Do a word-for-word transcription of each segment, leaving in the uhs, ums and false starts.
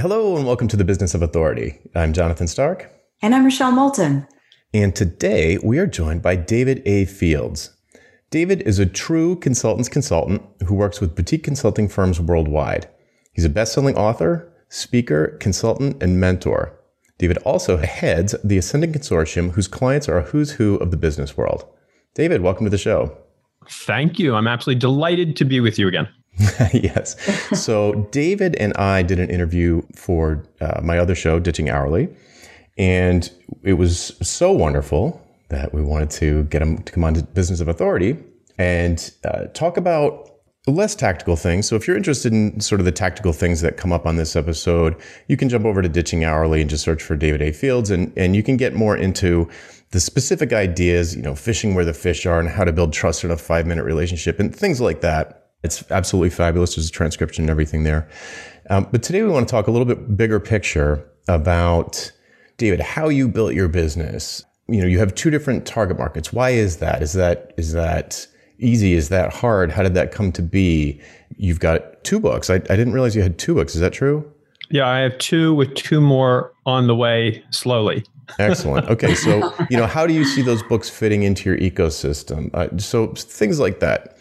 Hello and welcome to the Business of Authority. I'm Jonathan Stark. And I'm Rochelle Moulton. And today we are joined by David A. Fields. David is a true consultant's consultant who works with boutique consulting firms worldwide. He's a best-selling author, speaker, consultant, and mentor. David also heads the Ascendant Consortium, whose clients are a who's who of the business world. David, welcome to the show. Thank you. I'm absolutely delighted to be with you again. Yes. So David and I did an interview for uh, my other show, Ditching Hourly, and it was so wonderful that we wanted to get him to come on to Business of Authority and uh, talk about less tactical things. So if you're interested in sort of the tactical things that come up on this episode, you can jump over to Ditching Hourly and just search for David A. Fields, and, and you can get more into the specific ideas, you know, fishing where the fish are and how to build trust in a five-minute relationship and things like that. It's absolutely fabulous. There's a transcription and everything there. Um, but today we want to talk a little bit bigger picture about, David, how you built your business. You know, you have two different target markets. Why is that? Is that is that easy? Is that hard? How did that come to be? You've got two books. I, I didn't realize you had two books. Is that true? Yeah, I have two with two more on the way slowly. Excellent. Okay. So, you know, how do you see those books fitting into your ecosystem? Uh, so things like that,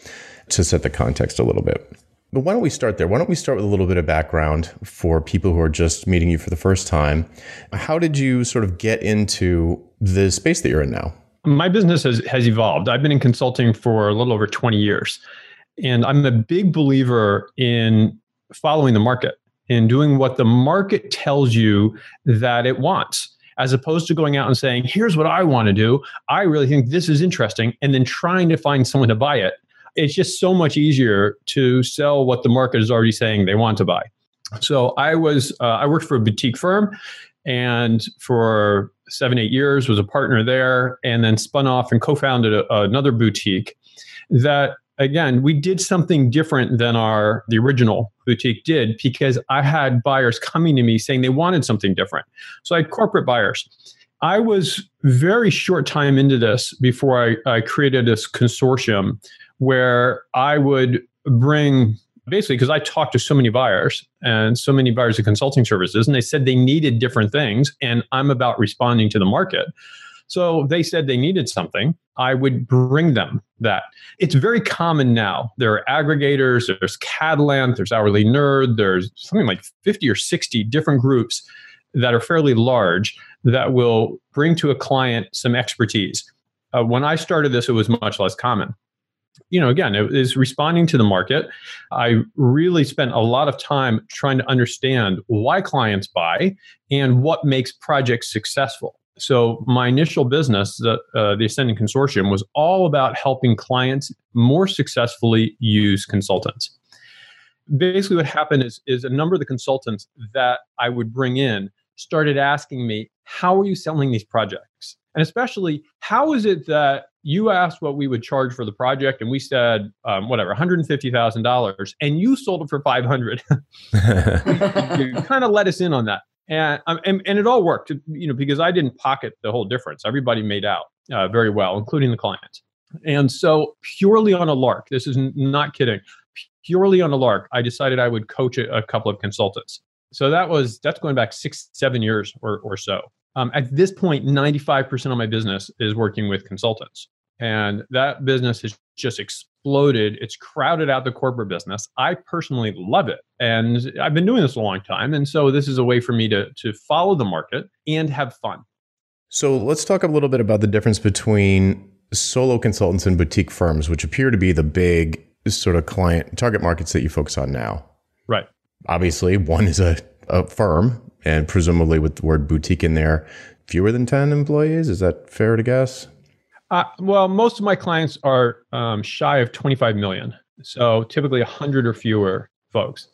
to set the context a little bit. But why don't we start there? Why don't we start with a little bit of background for people who are just meeting you for the first time? How did you sort of get into the space that you're in now? My business has, has evolved. I've been in consulting for a little over twenty years. And I'm a big believer in following the market and doing what the market tells you that it wants, as opposed to going out and saying, here's what I want to do. I really think this is interesting. And then trying to find someone to buy it. It's just so much easier to sell what the market is already saying they want to buy. So I was, uh, I worked for a boutique firm, and for seven, eight years was a partner there, and then spun off and co-founded a, another boutique that, again, we did something different than our the original boutique did, because I had buyers coming to me saying they wanted something different. So I had corporate buyers. I was very short time into this before I, I created this consortium where I would bring, basically, because I talked to so many buyers and so many buyers of consulting services, and they said they needed different things, and I'm about responding to the market. So they said they needed something. I would bring them that. It's very common now. There are aggregators, there's Cadlan, there's Hourly Nerd, there's something like fifty or sixty different groups that are fairly large that will bring to a client some expertise. Uh, when I started this, it was much less common. You know, again, it is responding to the market. I really spent a lot of time trying to understand why clients buy and what makes projects successful. So my initial business, the, uh, the Ascendant Consortium, was all about helping clients more successfully use consultants. Basically, what happened is, is a number of the consultants that I would bring in started asking me, how are you selling these projects? And especially, how is it that you asked what we would charge for the project, and we said, um, whatever, one hundred fifty thousand dollars, and you sold it for five hundred dollars. You kind of let us in on that. And, um, and and it all worked, you know, because I didn't pocket the whole difference. Everybody made out uh, very well, including the clients. And so purely on a lark, this is not kidding, purely on a lark, I decided I would coach a, a couple of consultants. So that was, that's going back six, seven years or, or so. Um, at this point, ninety-five percent of my business is working with consultants. And that business has just exploded. It's crowded out the corporate business. I personally love it. And I've been doing this a long time. And so this is a way for me to, to follow the market and have fun. So let's talk a little bit about the difference between solo consultants and boutique firms, which appear to be the big sort of client target markets that you focus on now. Right. Obviously, one is a, a firm. And presumably with the word boutique in there, fewer than ten employees? Is that fair to guess? Uh, well, most of my clients are um, shy of twenty-five million. So typically one hundred or fewer folks.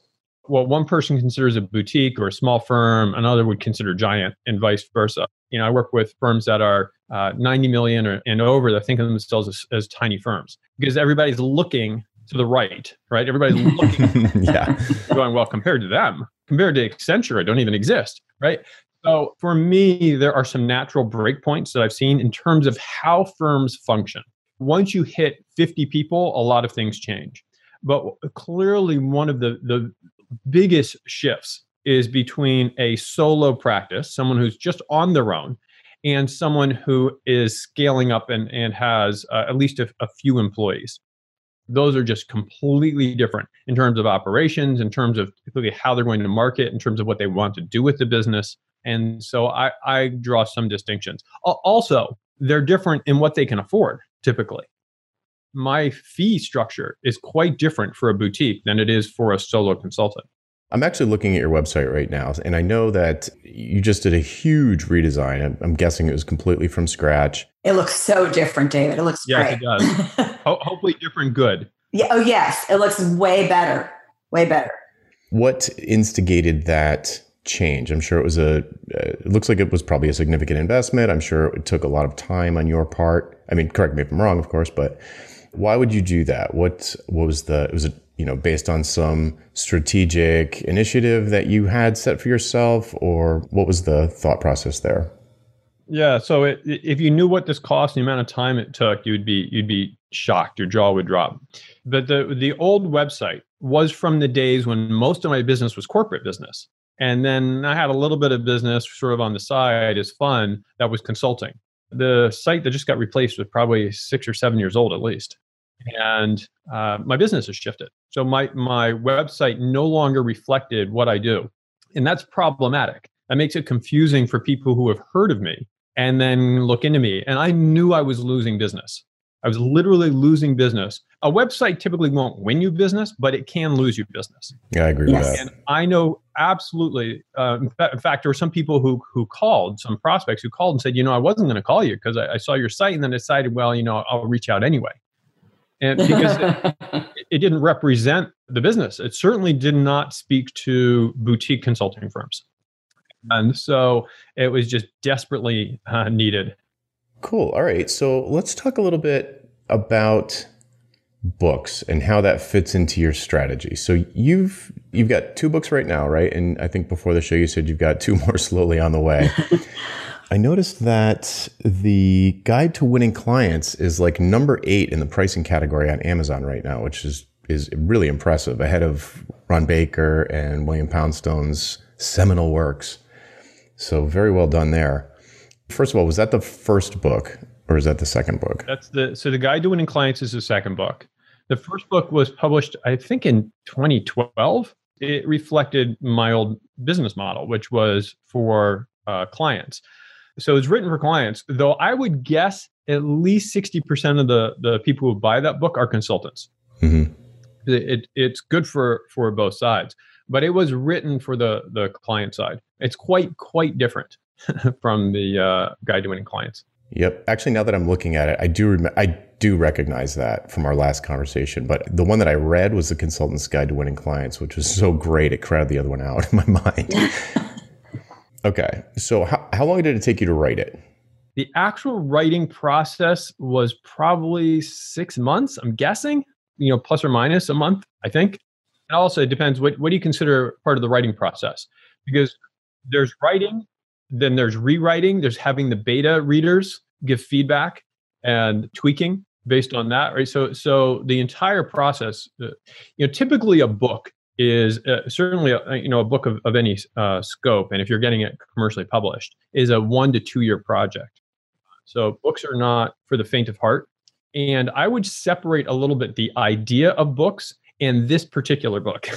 What one person considers a boutique or a small firm, another would consider giant, and vice versa. You know, I work with firms that are uh, ninety million or, and over that think of themselves as, as tiny firms, because everybody's looking to the right, right? Everybody's looking, yeah, going, well, compared to them, compared to Accenture, I don't even exist, right? So for me, there are some natural breakpoints that I've seen in terms of how firms function. Once you hit fifty people, a lot of things change. But clearly, one of the, the biggest shifts is between a solo practice, someone who's just on their own, and someone who is scaling up and, and has uh, at least a, a few employees. Those are just completely different in terms of operations, in terms of how they're going to market, in terms of what they want to do with the business. And so I, I draw some distinctions. Also, they're different in what they can afford, typically. My fee structure is quite different for a boutique than it is for a solo consultant. I'm actually looking at your website right now, and I know that you just did a huge redesign. I'm guessing it was completely from scratch. It looks so different, David. It looks yes, great. Yes, it does. Ho- hopefully different good. Yeah. Oh, yes. It looks way better. Way better. What instigated that change? I'm sure it was a, uh, it looks like it was probably a significant investment. I'm sure it took a lot of time on your part. I mean, correct me if I'm wrong, of course, but why would you do that? What, what was the, was it, you know, based on some strategic initiative that you had set for yourself, or what was the thought process there? Yeah. So it, if you knew what this cost and the amount of time it took, you'd be, you'd be shocked. Your jaw would drop. But the, the old website was from the days when most of my business was corporate business. And then I had a little bit of business sort of on the side as fun that was consulting. The site that just got replaced was probably six or seven years old at least. And uh, my business has shifted. So my, my website no longer reflected what I do. And that's problematic. That makes it confusing for people who have heard of me and then look into me. And I knew I was losing business. I was literally losing business. A website typically won't win you business, but it can lose you business. Yeah, I agree yes. with that. And I know absolutely. Uh, in, fa- in fact, there were some people who who called, some prospects who called and said, you know, I wasn't going to call you because I, I saw your site and then decided, well, you know, I'll reach out anyway. And because it, it didn't represent the business. It certainly did not speak to boutique consulting firms. And so it was just desperately uh, needed. Cool. All right. So let's talk a little bit about books and how that fits into your strategy. So you've you've got two books right now, right? And I think before the show, you said you've got two more slowly on the way. I noticed that the Guide to Winning Clients is like number eight in the pricing category on Amazon right now, which is is really impressive, ahead of Ron Baker and William Poundstone's seminal works. So very well done there. First of all, was that the first book or is that the second book? That's the so the Guide to Winning Clients is the second book. The first book was published, I think, in twenty twelve. It reflected my old business model, which was for uh, clients. So it's written for clients, though I would guess at least sixty percent of the, the people who buy that book are consultants. Mm-hmm. It, it, it's good for, for both sides, but it was written for the, the client side. It's quite, quite different from the uh, Guide to Winning Clients. Yep. Actually, now that I'm looking at it, I do rem- I do recognize that from our last conversation. But the one that I read was the Consultant's Guide to Winning Clients, which was so great it crowded the other one out in my mind. Okay. So how, how long did it take you to write it? The actual writing process was probably six months, I'm guessing, you know, plus or minus a month, I think. And also it depends, what, what do you consider part of the writing process? Because there's writing, then there's rewriting, there's having the beta readers give feedback and tweaking based on that, right? So so the entire process, uh, you know, typically a book is uh, certainly, a, you know, a book of, of any uh, scope, and if you're getting it commercially published, is a one to two year project. So books are not for the faint of heart. And I would separate a little bit the idea of books and this particular book.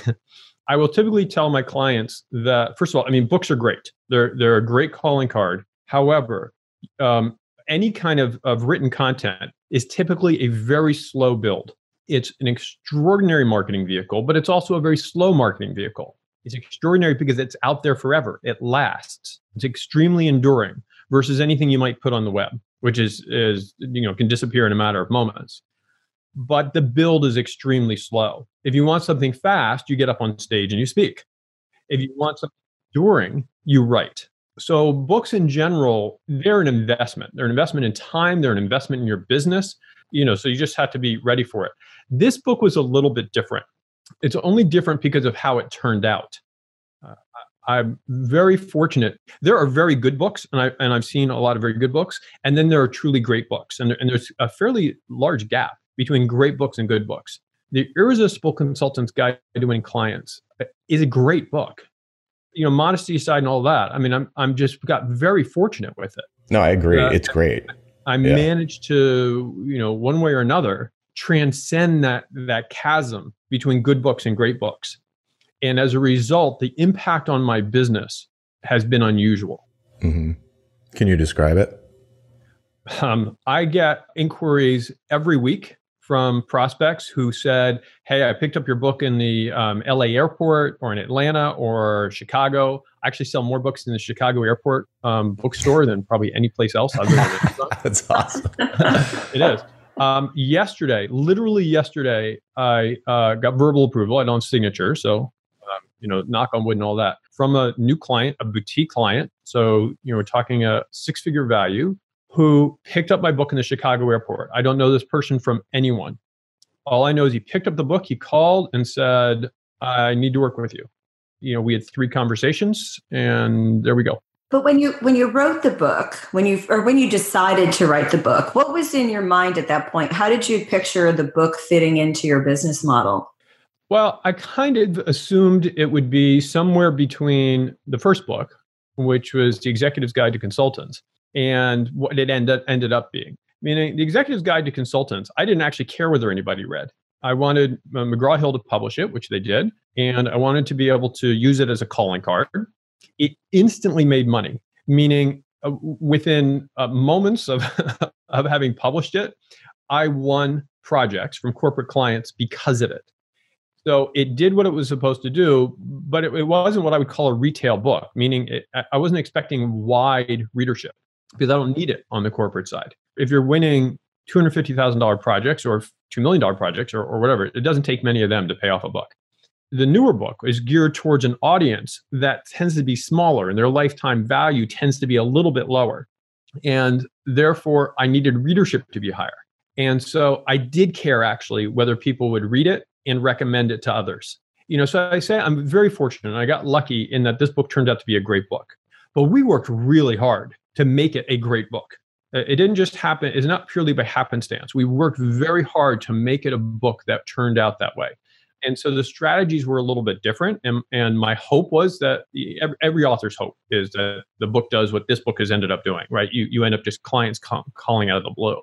I will typically tell my clients that, first of all, I mean, books are great. They're they're a great calling card. However, um, any kind of, of written content is typically a very slow build. It's an extraordinary marketing vehicle, but it's also a very slow marketing vehicle. It's extraordinary because it's out there forever. It lasts. It's extremely enduring versus anything you might put on the web, which is, is you know, can disappear in a matter of moments. But the build is extremely slow. If you want something fast, you get up on stage and you speak. If you want something enduring, you write. So books in general, they're an investment. They're an investment in time. They're an investment in your business. You know, so you just have to be ready for it. This book was a little bit different. It's only different because of how it turned out. Uh, I'm very fortunate. There are very good books, and I and I've seen a lot of very good books. And then there are truly great books, and there, and there's a fairly large gap between great books and good books. The Irresistible Consultant's Guide to Winning Clients is a great book. you know, modesty aside and all that, I mean, I'm I'm just got very fortunate with it. No, I agree. Uh, it's great. I, I yeah. managed to, you know, one way or another, transcend that that chasm between good books and great books. And as a result, the impact on my business has been unusual. Mm-hmm. Can you describe it? Um, I get inquiries every week from prospects who said, hey, I picked up your book in the um, L A airport or in Atlanta or Chicago. I actually sell more books in the Chicago airport um, bookstore than probably any place else I've been. That's awesome. It is. Um, yesterday, literally yesterday, I uh, got verbal approval. I don't have signature. So, um, you know, knock on wood and all that, from a new client, a boutique client. So, you know, we're talking a six-figure value, who picked up my book in the Chicago airport. I don't know this person from anyone. All I know is he picked up the book, he called and said, I need to work with you. You know, we had three conversations and there we go. But when you when you wrote the book, when you or when you decided to write the book, what was in your mind at that point? How did you picture the book fitting into your business model? Well, I kind of assumed it would be somewhere between the first book, which was The Executive's Guide to Consultants, and what it end, ended up being. Meaning, The Executive's Guide to Consultants, I didn't actually care whether anybody read. I wanted McGraw-Hill to publish it, which they did, and I wanted to be able to use it as a calling card. It instantly made money, meaning uh, within uh, moments of, of having published it, I won projects from corporate clients because of it. So it did what it was supposed to do, but it, it wasn't what I would call a retail book, meaning it, I wasn't expecting wide readership, because I don't need it on the corporate side. If you're winning two hundred fifty thousand dollars projects or two million dollars projects or, or whatever, it doesn't take many of them to pay off a book. The newer book is geared towards an audience that tends to be smaller and their lifetime value tends to be a little bit lower. And therefore, I needed readership to be higher. And so I did care actually whether people would read it and recommend it to others. You know, so I say I'm very fortunate and I got lucky in that this book turned out to be a great book. But we worked really hard to make it a great book. It didn't just happen. It's not purely by happenstance. We worked very hard to make it a book that turned out that way. And so the strategies were a little bit different. And, and my hope was that the, every, every author's hope is that the book does what this book has ended up doing, right? You you end up just clients com- calling out of the blue.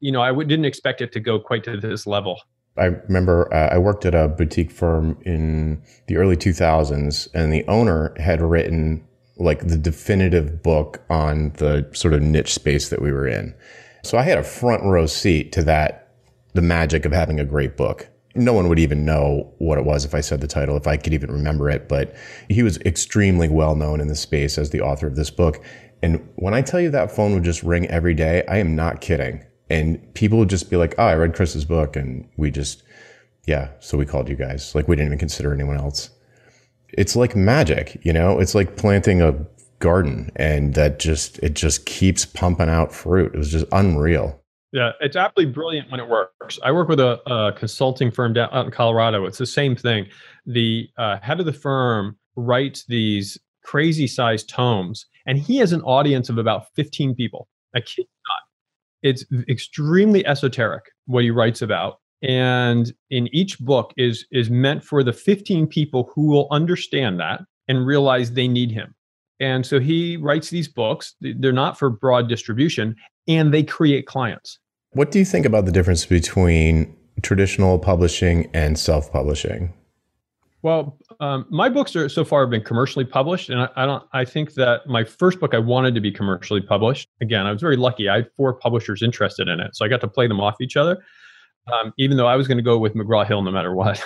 You know, I w- didn't expect it to go quite to this level. I remember uh, I worked at a boutique firm in the early two thousands and the owner had written like the definitive book on the sort of niche space that we were in. So I had a front row seat to that, the magic of having a great book. No one would even know what it was if I said the title, if I could even remember it, but he was extremely well known in the space as the author of this book. And when I tell you that phone would just ring every day, I am not kidding. And people would just be like, oh, I read Chris's book. And we just, yeah, so we called you guys. Like we didn't even consider anyone else. It's like magic, you know, it's like planting a garden and that just, it just keeps pumping out fruit. It was just unreal. Yeah. It's absolutely brilliant when it works. I work with a, a consulting firm down out in Colorado. It's the same thing. The uh, head of the firm writes these crazy sized tomes and he has an audience of about fifteen people. I kid you not. It's extremely esoteric what he writes about. And in each book is is meant for the fifteen people who will understand that and realize they need him. And so he writes these books. They're not for broad distribution, and they create clients. What do you think about the difference between traditional publishing and self-publishing? Well, um, my books are so far have been commercially published, and I, I don't. I think that my first book I wanted to be commercially published. Again, I was very lucky. I had four publishers interested in it, so I got to play them off each other. Um, even though I was going to go with McGraw-Hill no matter what,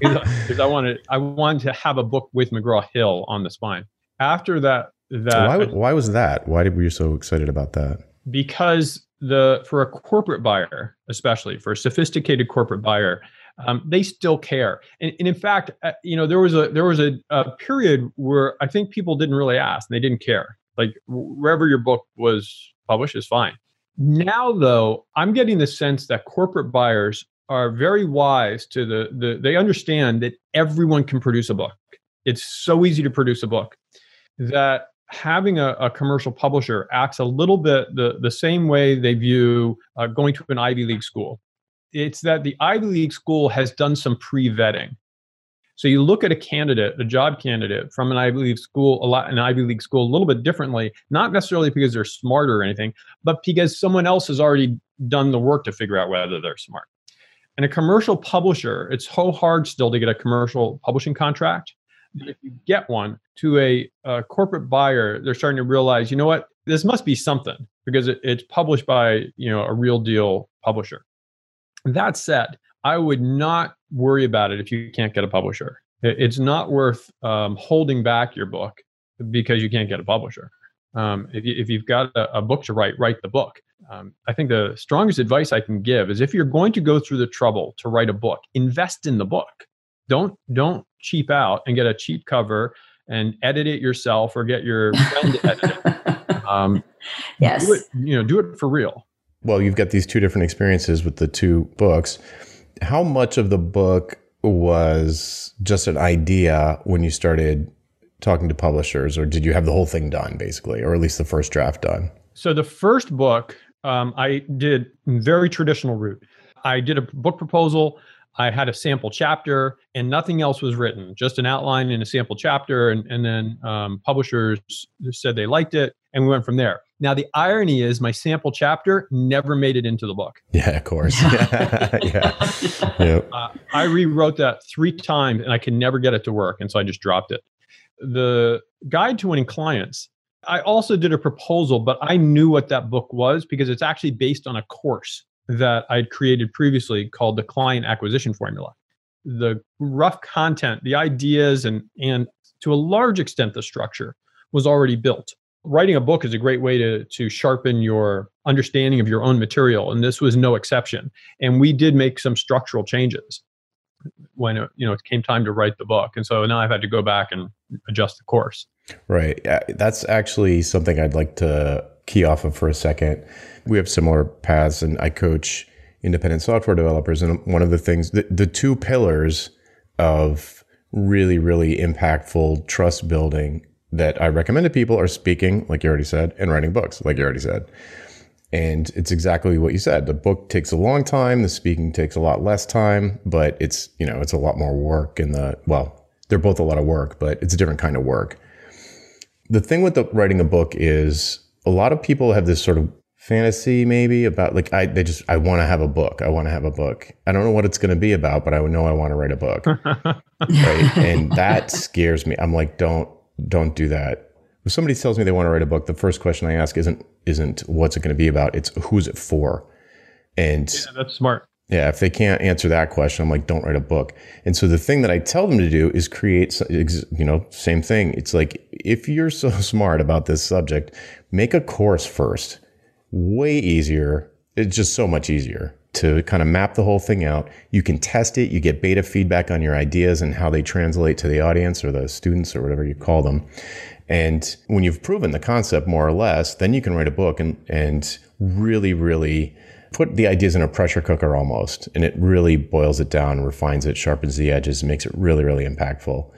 because I wanted I wanted to have a book with McGraw-Hill on the spine. After that, that why why was that? Why were you so excited about that? Because the for a corporate buyer, especially for a sophisticated corporate buyer, um, they still care. And, and in fact, uh, you know, there was a there was a, a period where I think people didn't really ask and they didn't care. Like wherever your book was published is fine. Now, though, I'm getting the sense that corporate buyers are very wise to the, the, they understand that everyone can produce a book. It's so easy to produce a book that having a, a commercial publisher acts a little bit the, the same way they view uh, going to an Ivy League school. It's that the Ivy League school has done some pre-vetting. So you look at a candidate, a job candidate from an Ivy League school, a lot, an Ivy League school, a little bit differently, not necessarily because they're smarter or anything, but because someone else has already done the work to figure out whether they're smart. And a commercial publisher, it's so hard still to get a commercial publishing contract. But if you get one to a, a corporate buyer, they're starting to realize, you know what, this must be something because it, it's published by, you know, a real deal publisher. That said, I would not worry about it if you can't get a publisher. It's not worth um, holding back your book because you can't get a publisher. Um, if, you, if you've got a, a book to write, write the book. Um, I think the strongest advice I can give is if you're going to go through the trouble to write a book, invest in the book. Don't don't cheap out and get a cheap cover and edit it yourself or get your friend to edit it. Um, yes. Do it, you know, do it for real. Well, you've got these two different experiences with the two books. How much of the book was just an idea when you started talking to publishers, or did you have the whole thing done basically, or at least the first draft done? So the first book, um, I did very traditional route. I did a book proposal. I had a sample chapter and nothing else was written, just an outline and a sample chapter. And, and then um, publishers said they liked it and we went from there. Now, the irony is my sample chapter never made it into the book. Yeah, of course. Yeah. yeah. Yep. uh, I rewrote that three times and I could never get it to work. And so I just dropped it. The Guide to Winning Clients, I also did a proposal, but I knew what that book was because it's actually based on a course that I'd created previously called the Client Acquisition Formula. The rough content, the ideas, and, and to a large extent, the structure was already built. Writing a book is a great way to, to sharpen your understanding of your own material. And this was no exception. And we did make some structural changes when it, you know, it came time to write the book. And so now I've had to go back and adjust the course. Right. That's actually something I'd like to key off of for a second. We have similar paths and I coach independent software developers. And one of the things, the, the two pillars of really, really impactful trust building that I recommend to people are speaking, like you already said, and writing books, like you already said. And it's exactly what you said. The book takes a long time. The speaking takes a lot less time, but it's, you know, it's a lot more work in the, well, they're both a lot of work, but it's a different kind of work. The thing with the writing a book is a lot of people have this sort of fantasy maybe about like, I, they just, I want to have a book. I want to have a book. I don't know what it's going to be about, but I know I want to write a book. Right? And that scares me. I'm like, don't, Don't do that. If somebody tells me they want to write a book, the first question I ask isn't isn't what's it going to be about. It's who's it for. And yeah, that's smart. Yeah, if they can't answer that question, I'm like, don't write a book. And so the thing that I tell them to do is create, you know, same thing. It's like, if you're so smart about this subject, make a course first. Way easier. It's just so much easier to kind of map the whole thing out. You can test it. You get beta feedback on your ideas and how they translate to the audience or the students or whatever you call them. And when you've proven the concept more or less, then you can write a book and, and really, really put the ideas in a pressure cooker almost. And it really boils it down, refines it, sharpens the edges, makes it really, really impactful.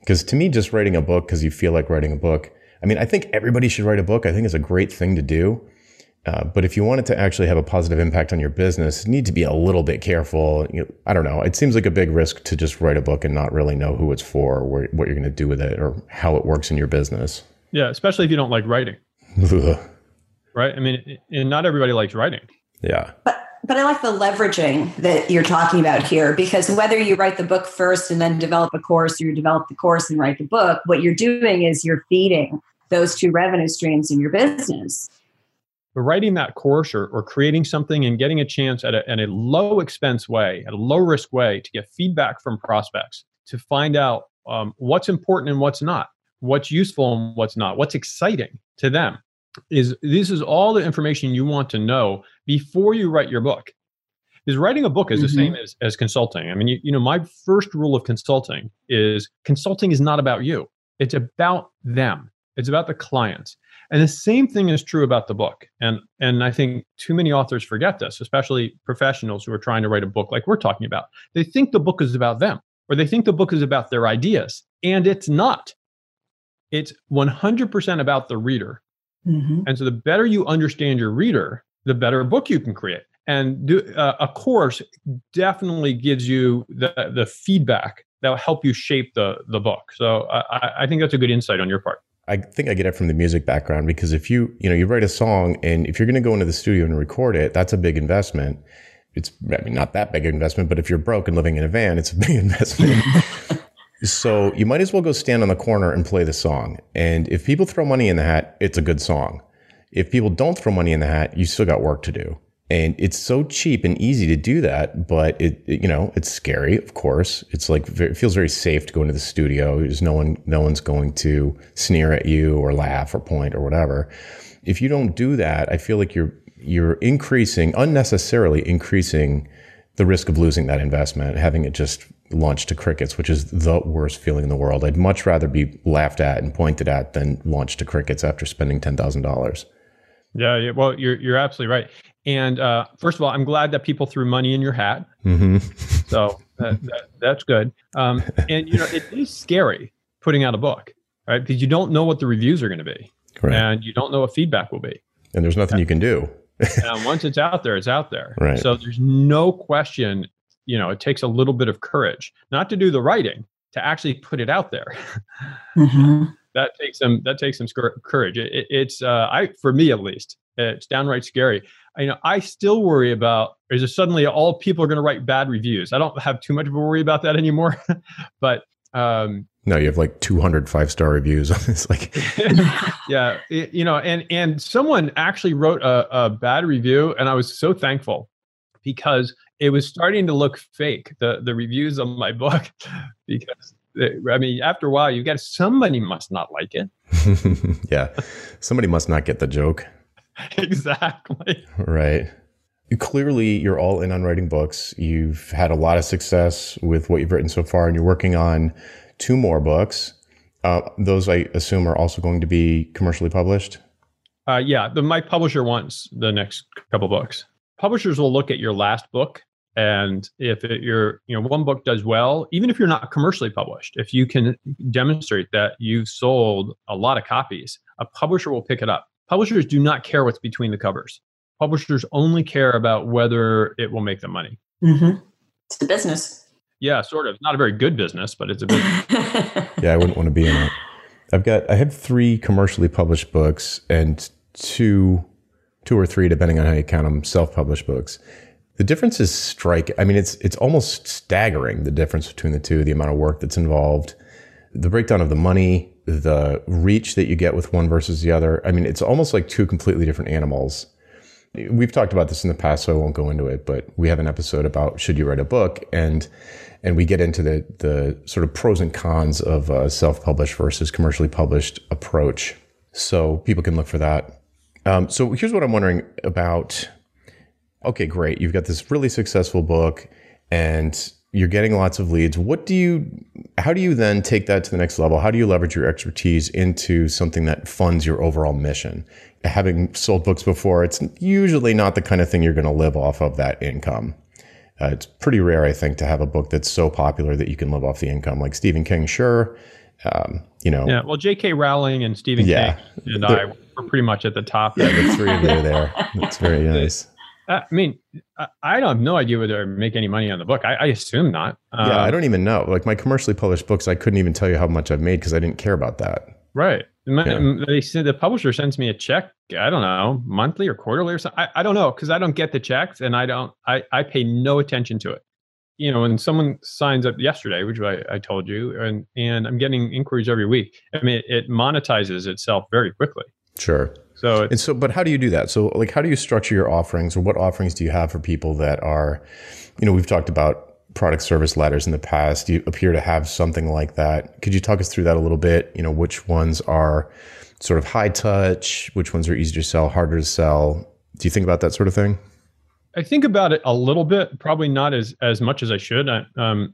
Because to me, just writing a book because you feel like writing a book, I mean, I think everybody should write a book. I think it's a great thing to do. Uh, but if you want it to actually have a positive impact on your business, you need to be a little bit careful. You know, I don't know. It seems like a big risk to just write a book and not really know who it's for, or where, what you're going to do with it, or how it works in your business. Yeah, especially if you don't like writing. Right? I mean, and not everybody likes writing. Yeah. But but I like the leveraging that you're talking about here, because whether you write the book first and then develop a course, or you develop the course and write the book, what you're doing is you're feeding those two revenue streams in your business. But writing that course or, or creating something and getting a chance at a, at a low expense way, at a low risk way to get feedback from prospects, to find out um, what's important and what's not, what's useful and what's not, what's exciting to them. Is this is all the information you want to know before you write your book. Because writing a book is mm-hmm. the same as, as consulting. I mean, you, you know, my first rule of consulting is consulting is not about you. It's about them. It's about the clients. And the same thing is true about the book. And and I think too many authors forget this, especially professionals who are trying to write a book like we're talking about. They think the book is about them, or they think the book is about their ideas. And it's not. It's one hundred percent about the reader. Mm-hmm. And so the better you understand your reader, the better book you can create. And do, uh, a course definitely gives you the, the feedback that'll help you shape the the book. So I, I think that's a good insight on your part. I think I get it from the music background, because if you, you know, you write a song and if you're going to go into the studio and record it, that's a big investment. It's I mean, not that big an investment, but if you're broke and living in a van, it's a big investment. So you might as well go stand on the corner and play the song. And if people throw money in the hat, it's a good song. If people don't throw money in the hat, you still got work to do. And it's so cheap and easy to do that, but it, it you know, it's scary, of course. It's like, it feels very safe to go into the studio. There's no one, no one's going to sneer at you or laugh or point or whatever. If you don't do that, I feel like you're, you're increasing, unnecessarily increasing the risk of losing that investment, having it just launch to crickets, which is the worst feeling in the world. I'd much rather be laughed at and pointed at than launched to crickets after spending ten thousand dollars. Yeah, well, you're you're absolutely right. And uh, first of all, I'm glad that people threw money in your hat. Mm-hmm. So that, that, that's good. Um, and you know, it is scary putting out a book, right? Because you don't know what the reviews are going to be, right. And you don't know what feedback will be. And there's nothing and, you can do. And once it's out there, it's out there. Right. So there's no question. You know, it takes a little bit of courage, not to do the writing, to actually put it out there. Mm-hmm. That takes some. That takes some courage. It, it, it's uh, I, for me at least, it's downright scary. I, you know, I still worry about is suddenly all people are going to write bad reviews. I don't have too much of a worry about that anymore. But um, no, you have like two hundred five-star reviews on this. Like, yeah, it, you know, and and someone actually wrote a, a bad review, and I was so thankful because it was starting to look fake. The the reviews on my book because. I mean, after a while, you got somebody must not like it. Yeah. Somebody must not get the joke. Exactly. Right. Clearly, you're all in on writing books. You've had a lot of success with what you've written so far, and you're working on two more books. Uh, those, I assume, are also going to be commercially published? Uh, yeah. The, my publisher wants the next couple books. Publishers will look at your last book. And if it, you're, you know, one book does well, even if you're not commercially published, if you can demonstrate that you've sold a lot of copies, a publisher will pick it up. Publishers do not care what's between the covers. Publishers only care about whether it will make them money. Mm-hmm. It's a business. Yeah, sort of. Not a very good business, but it's a business. Yeah, I wouldn't want to be in it. I've got, I have three commercially published books and two, two or three, depending on how you count them, self-published books. The difference is striking. I mean, it's it's almost staggering, the difference between the two, the amount of work that's involved, the breakdown of the money, the reach that you get with one versus the other. I mean, it's almost like two completely different animals. We've talked about this in the past, so I won't go into it, but we have an episode about should you write a book, and and we get into the the sort of pros and cons of a self-published versus commercially published approach. So people can look for that. Um, so here's what I'm wondering about. Okay, great. You've got this really successful book and you're getting lots of leads. What do you, how do you then take that to the next level? How do you leverage your expertise into something that funds your overall mission? Having sold books before, it's usually not the kind of thing you're going to live off of that income. Uh, it's pretty rare, I think, to have a book that's so popular that you can live off the income. Like Stephen King, sure. Um, you know. Yeah, well, J K Rowling and Stephen yeah, King and I were pretty much at the top. Yeah, the three of you are there. That's very nice. I mean, I don't have no idea whether I make any money on the book. I, I assume not. Um, yeah, I don't even know. Like my commercially published books, I couldn't even tell you how much I've made because I didn't care about that. Right. My, yeah. They said the publisher sends me a check. I don't know, monthly or quarterly or something. I, I don't know because I don't get the checks and I don't. I, I pay no attention to it. You know, when someone signs up yesterday, which I, I told you, and and I'm getting inquiries every week. I mean, it, it monetizes itself very quickly. Sure. So, and so, but how do you do that? So like, how do you structure your offerings or what offerings do you have for people that are, you know, we've talked about product service ladders in the past. You appear to have something like that. Could you talk us through that a little bit? You know, which ones are sort of high touch, which ones are easier to sell, harder to sell? Do you think about that sort of thing? I think about it a little bit, probably not as, as much as I should. I, um,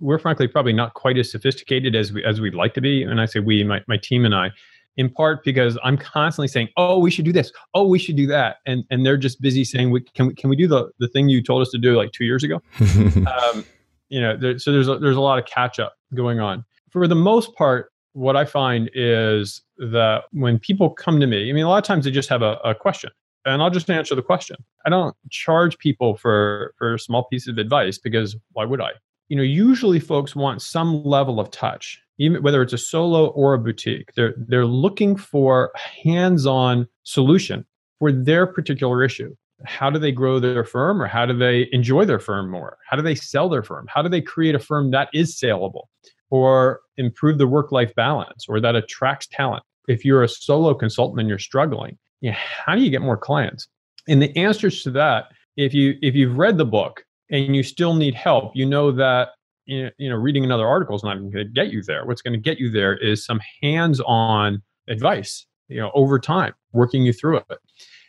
we're frankly probably not quite as sophisticated as we, as we'd like to be. And I say we, my, my team and I. In part because I'm constantly saying, oh, we should do this. Oh, we should do that. And and they're just busy saying, we, can we can we do the, the thing you told us to do like two years ago? um, you know, there, so there's a, there's a lot of catch up going on. For the most part, what I find is that when people come to me, I mean, a lot of times they just have a, a question and I'll just answer the question. I don't charge people for, for small pieces of advice because why would I? you know, usually folks want some level of touch, even whether it's a solo or a boutique. They're they're looking for hands-on solution for their particular issue. How do they grow their firm, or how do they enjoy their firm more? How do they sell their firm? How do they create a firm that is saleable, or improve the work-life balance, or that attracts talent? If you're a solo consultant and you're struggling, you know, how do you get more clients? And the answers to that, if you if you've read the book and you still need help, you know that you know reading another article is not going to get you there. What's going to get you there is some hands-on advice, you know, over time, working you through it.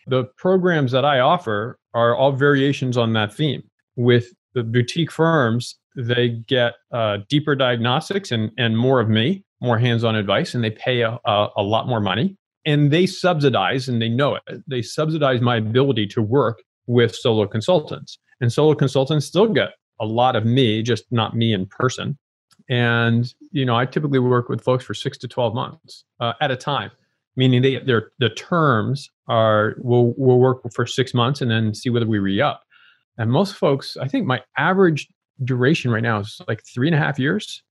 The programs that I offer are all variations on that theme. With the boutique firms, they get uh, deeper diagnostics and, and more of me, more hands-on advice, and they pay a, a, a lot more money. And they subsidize, and they know it, they subsidize my ability to work with solo consultants. And solo consultants still get a lot of me, just not me in person. And you know, I typically work with folks for six to twelve months uh, at a time. Meaning they, their the terms are, we'll, we'll work for six months and then see whether we re-up. And most folks, I think my average duration right now is like three and a half years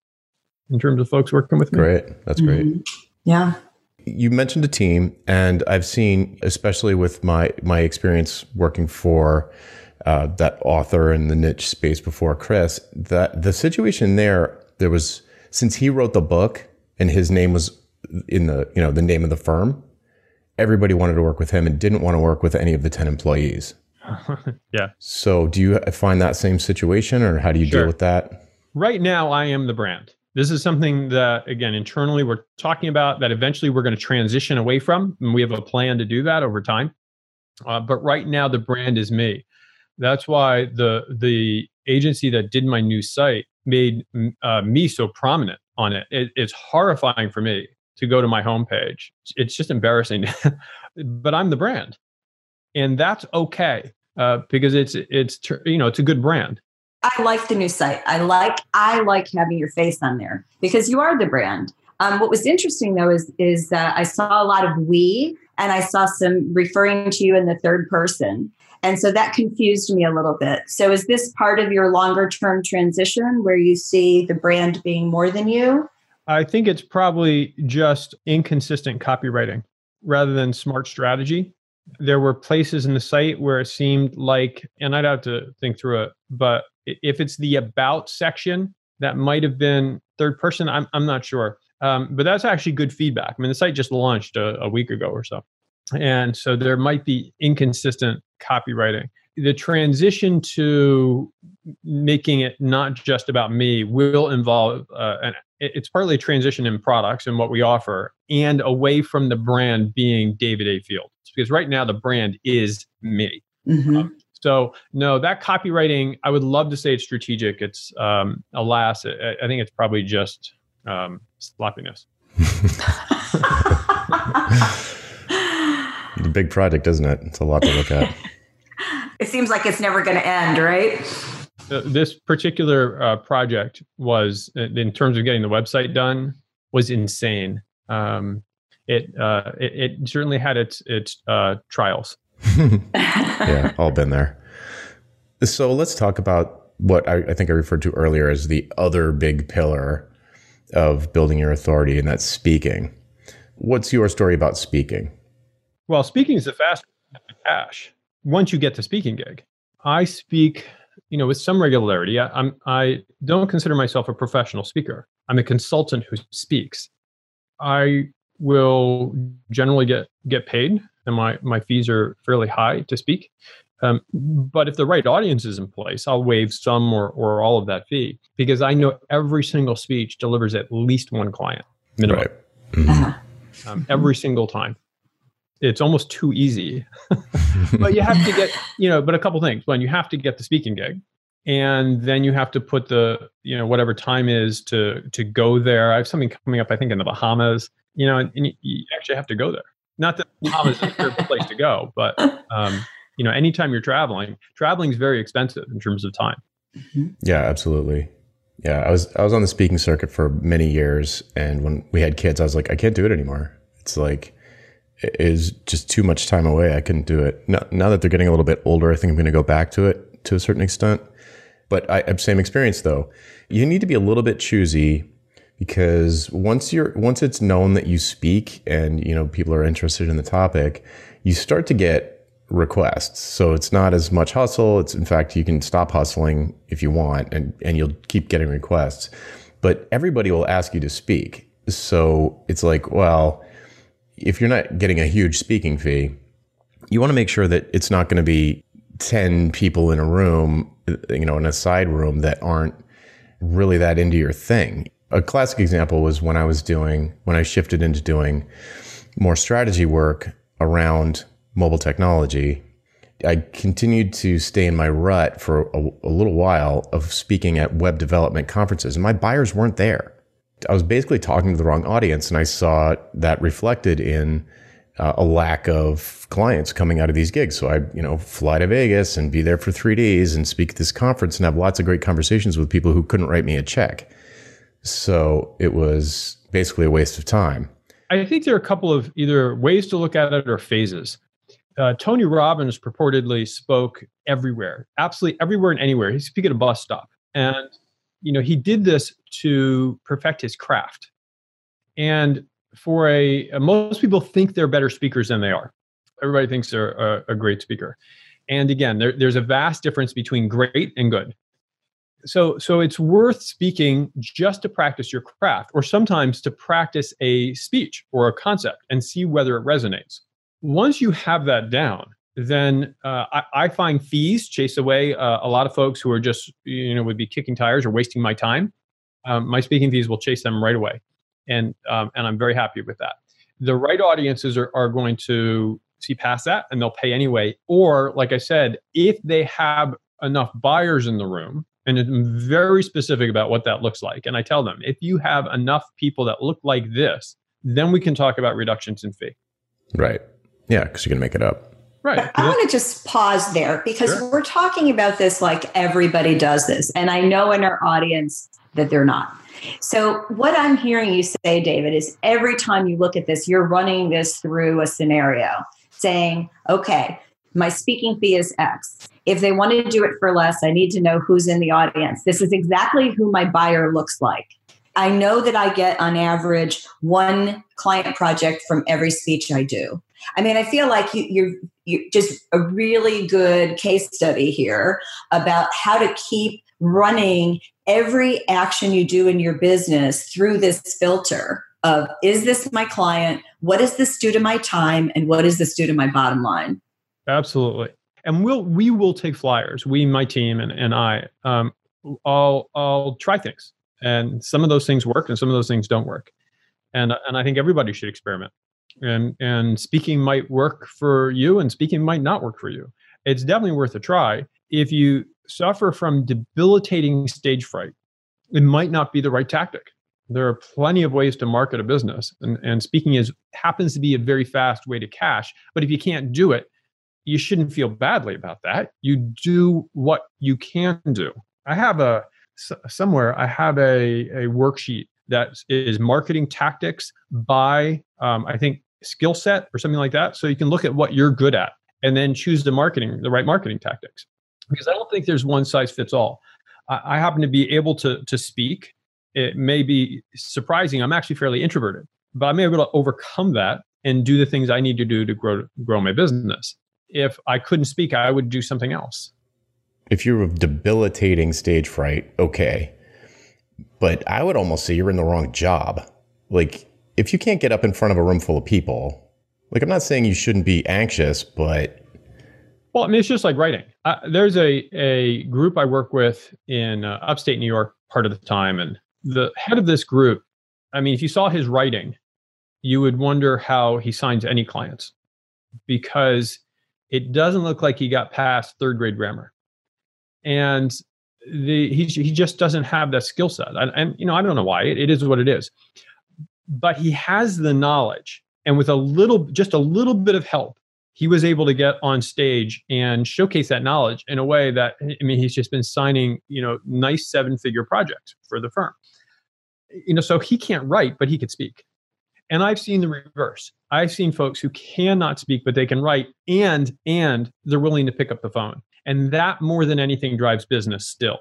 in terms of folks working with me. Great. That's great. Mm-hmm. Yeah. You mentioned a team, and I've seen, especially with my, my experience working for uh, that author in the niche space before Chris, that the situation there, there was, since he wrote the book and his name was in the, you know, the name of the firm, everybody wanted to work with him and didn't want to work with any of the ten employees. Yeah. So do you find that same situation, or how do you sure. deal with that? Right now, I am the brand. This is something that, again, internally we're talking about, that eventually we're going to transition away from, and we have a plan to do that over time. Uh, but right now, the brand is me. That's why the the agency that did my new site made uh, me so prominent on it. it. It's horrifying for me to go to my homepage. It's just embarrassing, but I'm the brand, and that's okay uh, because it's it's you know it's a good brand. I like the new site. I like I like having your face on there because you are the brand. Um, what was interesting though is is that I saw a lot of we, and I saw some referring to you in the third person, and so that confused me a little bit. So is this part of your longer term transition where you see the brand being more than you? I think it's probably just inconsistent copywriting rather than smart strategy. There were places in the site where it seemed like, and I'd have to think through it, but if it's the about section, that might have been third person. I'm I'm not sure. Um, but that's actually good feedback. I mean, the site just launched a, a week ago or so. And so there might be inconsistent copywriting. The transition to making it not just about me will involve uh, an it's partly a transition in products and what we offer, and away from the brand being David A. Fields, because right now the brand is me. Mm-hmm. Um, so no, that copywriting, I would love to say it's strategic. It's um, alas, I, I think it's probably just um, sloppiness. It's a big project, isn't it? It's a lot to look at. It seems like it's never going to end, right? This particular uh, project was, in terms of getting the website done, was insane. Um, it, uh, it it certainly had its its uh, trials. Yeah, all been there. So let's talk about what I, I think I referred to earlier as the other big pillar of building your authority, and that's speaking. What's your story about speaking? Well, speaking is the fastest cash. Once you get the speaking gig, I speak, you know, with some regularity. I, I'm, I don't consider myself a professional speaker. I'm a consultant who speaks. I will generally get, get paid, and my, my fees are fairly high to speak. Um, but if the right audience is in place, I'll waive some or, or all of that fee, because I know every single speech delivers at least one client minimum. Right. um, every single time. It's almost too easy, but you have to get, you know, but a couple things. One, you have to get the speaking gig, and then you have to put the, you know, whatever time is to, to go there. I have something coming up, I think in the Bahamas, you know, and, and you, you actually have to go there. Not that the Bahamas is a terrible place to go, but, um, you know, anytime you're traveling, traveling is very expensive in terms of time. Yeah, absolutely. Yeah. I was, I was on the speaking circuit for many years, and when we had kids, I was like, I can't do it anymore. It's like, is just too much time away. I couldn't do it. Now, now that they're getting a little bit older, I think I'm going to go back to it to a certain extent. But I, same experience though. You need to be a little bit choosy, because once you're, once it's known that you speak and, you know, people are interested in the topic, you start to get requests. So it's not as much hustle. It's, in fact, you can stop hustling if you want, and, and you'll keep getting requests, but everybody will ask you to speak. So it's like, well, if you're not getting a huge speaking fee, you want to make sure that it's not going to be ten people in a room, you know, in a side room that aren't really that into your thing. A classic example was when I was doing, when I shifted into doing more strategy work around mobile technology, I continued to stay in my rut for a, a little while of speaking at web development conferences. And my buyers weren't there. I was basically talking to the wrong audience, and I saw that reflected in uh, a lack of clients coming out of these gigs. So I, you know, fly to Vegas and be there for three days and speak at this conference and have lots of great conversations with people who couldn't write me a check. So it was basically a waste of time. I think there are a couple of either ways to look at it or phases. Uh, Tony Robbins purportedly spoke everywhere, absolutely everywhere and anywhere. He's speaking at a bus stop. And, you know, he did this to perfect his craft. And for a, most people think they're better speakers than they are. Everybody thinks they're a, a great speaker. And again, there, there's a vast difference between great and good. So, so it's worth speaking just to practice your craft, or sometimes to practice a speech or a concept and see whether it resonates. Once you have that down, then uh, I, I find fees chase away uh, a lot of folks who are just, you know, would be kicking tires or wasting my time. Um, my speaking fees will chase them right away. And um, and I'm very happy with that. The right audiences are, are going to see past that, and they'll pay anyway. Or, like I said, if they have enough buyers in the room, and I'm very specific about what that looks like. And I tell them, if you have enough people that look like this, then we can talk about reductions in fee. Right. Yeah, because you can make it up. Right. But I want to just pause there, because sure, we're talking about this like everybody does this. And I know in our audience that they're not. So what I'm hearing you say, David, is every time you look at this, you're running this through a scenario saying, okay, my speaking fee is X. If they want to do it for less, I need to know who's in the audience. This is exactly who my buyer looks like. I know that I get on average one client project from every speech I do. I mean, I feel like you, you're, you're just a really good case study here about how to keep running every action you do in your business through this filter of, is this my client? What does this do to my time? And what does this do to my bottom line? Absolutely. And we'll, we will take flyers. We, my team and, and I, um, I'll, I'll try things. And some of those things work and some of those things don't work. And, and I think everybody should experiment. And, and speaking might work for you, and speaking might not work for you. It's definitely worth a try. If you suffer from debilitating stage fright, it might not be the right tactic. There are plenty of ways to market a business. And, and speaking is happens to be a very fast way to cash. But if you can't do it, you shouldn't feel badly about that. You do what you can do. I have a, somewhere I have a, a worksheet that is marketing tactics by, um, I think, skill set or something like that. So you can look at what you're good at and then choose the marketing, the right marketing tactics. Because I don't think there's one size fits all. I, I happen to be able to, to speak. It may be surprising. I'm actually fairly introverted, but I'm able to overcome that and do the things I need to do to grow, grow my business. If I couldn't speak, I would do something else. If you're of debilitating stage fright, okay. But I would almost say you're in the wrong job. Like, if you can't get up in front of a room full of people, like, I'm not saying you shouldn't be anxious, but... Well, I mean, it's just like writing. Uh, there's a, a group I work with in uh, upstate New York part of the time. And the head of this group, I mean, if you saw his writing, you would wonder how he signs any clients, because it doesn't look like he got past third grade grammar. And the, he, he just doesn't have that skill set. And, and, you know, I don't know why. It, it is what it is. But he has the knowledge. And with a little, just a little bit of help, he was able to get on stage and showcase that knowledge in a way that, I mean, he's just been signing, you know, nice seven-figure projects for the firm. You know, so he can't write, but he could speak. And I've seen the reverse. I've seen folks who cannot speak, but they can write, and and they're willing to pick up the phone. And that, more than anything, drives business still.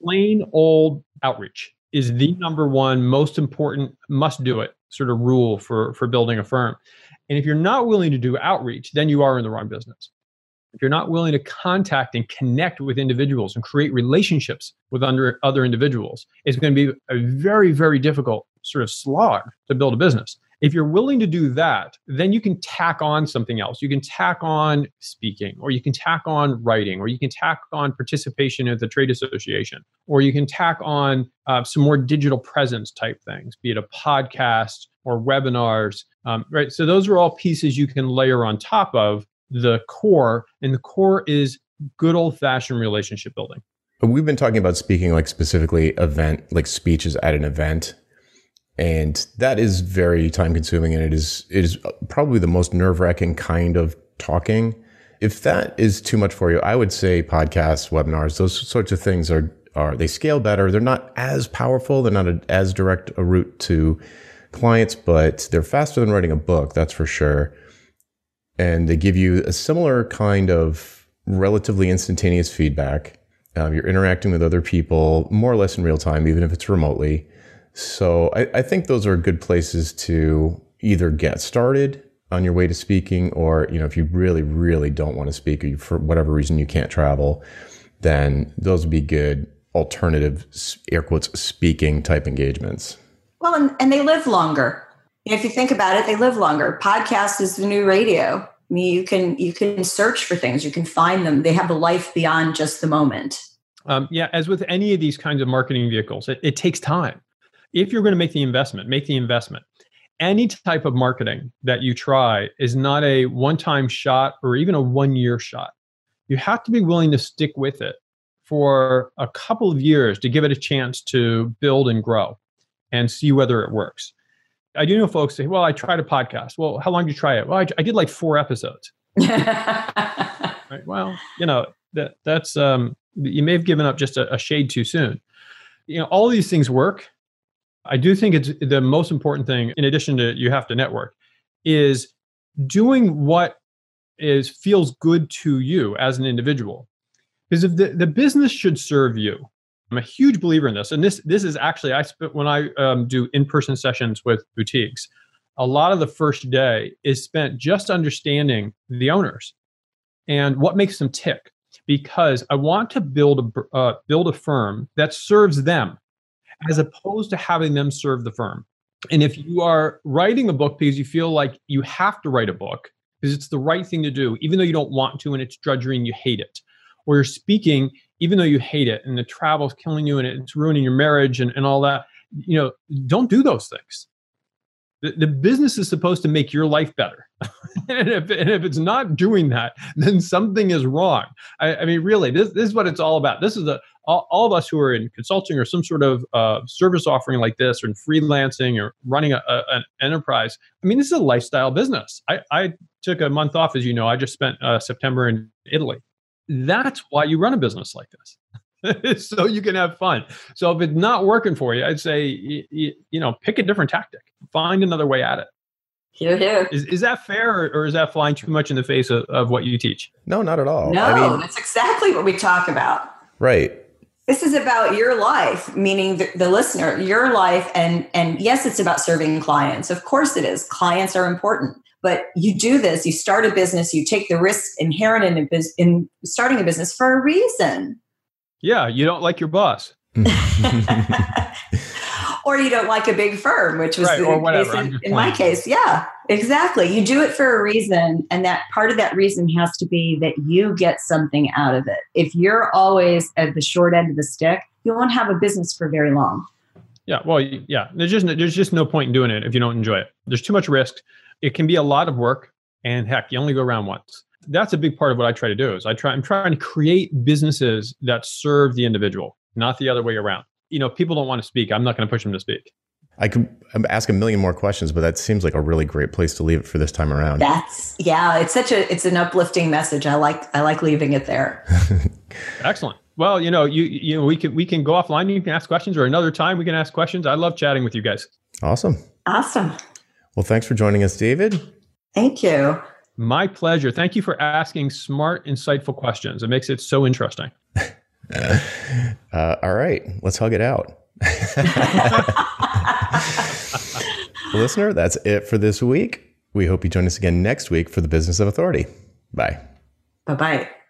plain old outreach is the number one most important must do it sort of rule for, for building a firm. And if you're not willing to do outreach, then you are in the wrong business. If you're not willing to contact and connect with individuals and create relationships with under, other individuals, it's going to be a very, very difficult sort of slog to build a business. If you're willing to do that, then you can tack on something else. You can tack on speaking, or you can tack on writing, or you can tack on participation at the trade association, or you can tack on uh, some more digital presence type things, be it a podcast or webinars, um, right? So those are all pieces you can layer on top of the core, and the core is good old-fashioned relationship building. We've been talking about speaking, like specifically event, like speeches at an event. And that is very time consuming, and it is it is probably the most nerve wracking kind of talking. If that is too much for you, I would say podcasts, webinars, those sorts of things are, are they scale better. They're not as powerful. They're not a, as direct a route to clients, but they're faster than writing a book, that's for sure. And they give you a similar kind of relatively instantaneous feedback. Uh, you're interacting with other people more or less in real time, even if it's remotely. So I, I think those are good places to either get started on your way to speaking, or, you know, if you really, really don't want to speak, or you, for whatever reason you can't travel, then those would be good alternative, air quotes, speaking type engagements. Well, and, and they live longer. If you think about it, they live longer. Podcast is the new radio. I mean, you can, you can search for things. You can find them. They have a life beyond just the moment. Um, yeah. As with any of these kinds of marketing vehicles, it, it takes time. If you're going to make the investment, make the investment. Any type of marketing that you try is not a one-time shot or even a one-year shot. You have to be willing to stick with it for a couple of years to give it a chance to build and grow and see whether it works. I do know folks say, well, I tried a podcast. Well, how long did you try it? Well, I, I did like four episodes. Right? Well, you know, that, that's um, you may have given up just a, a shade too soon. You know, all these things work. I do think it's the most important thing, in addition to you have to network, is doing what is feels good to you as an individual. Because if the, the business should serve you. I'm a huge believer in this. And this this is actually, I spent, when I um, do in-person sessions with boutiques, a lot of the first day is spent just understanding the owners and what makes them tick. Because I want to build a, uh, build a firm that serves them, as opposed to having them serve the firm. And if you are writing a book because you feel like you have to write a book, because it's the right thing to do, even though you don't want to and it's drudgery and you hate it, or you're speaking, even though you hate it and the travel's killing you and it's ruining your marriage and, and all that, you know, don't do those things. The, the business is supposed to make your life better. and, if, and if it's not doing that, then something is wrong. I, I mean, really, this, this is what it's all about. This is the all, all of us who are in consulting or some sort of uh, service offering like this, or in freelancing or running a, a, an enterprise. I mean, this is a lifestyle business. I, I took a month off, as you know. I just spent uh, September in Italy. That's why you run a business like this. So you can have fun. So if it's not working for you, I'd say, you, you know, pick a different tactic. Find another way at it. Hear, hear. Is, is that fair, or, or is that flying too much in the face of, of what you teach? No, not at all. No, I mean, that's exactly what we talk about. Right. This is about your life, meaning the, the listener, your life. And, and yes, it's about serving clients. Of course it is. Clients are important. But you do this, you start a business, you take the risks inherent in, a, in starting a business for a reason. Yeah, you don't like your boss. Or you don't like a big firm, which was right, the case in, in my case. Yeah, exactly. You do it for a reason. And that part of that reason has to be that you get something out of it. If you're always at the short end of the stick, you won't have a business for very long. Yeah, well, yeah. There's just, there's just no point in doing it if you don't enjoy it. There's too much risk. It can be a lot of work. And heck, you only go around once. That's a big part of what I try to do is I try, I'm trying to create businesses that serve the individual, not the other way around. You know, people don't want to speak. I'm not going to push them to speak. I could ask a million more questions, but that seems like a really great place to leave it for this time around. That's yeah. It's such a, it's an uplifting message. I like, I like leaving it there. Excellent. Well, you know, you, you know, we can, we can go offline. You can ask questions, or another time we can ask questions. I love chatting with you guys. Awesome. Awesome. Well, thanks for joining us, David. Thank you. My pleasure. Thank you for asking smart, insightful questions. It makes it so interesting. Uh, all right, let's hug it out. Listener, that's it for this week. We hope you join us again next week for the Business of Authority. Bye. Bye-bye.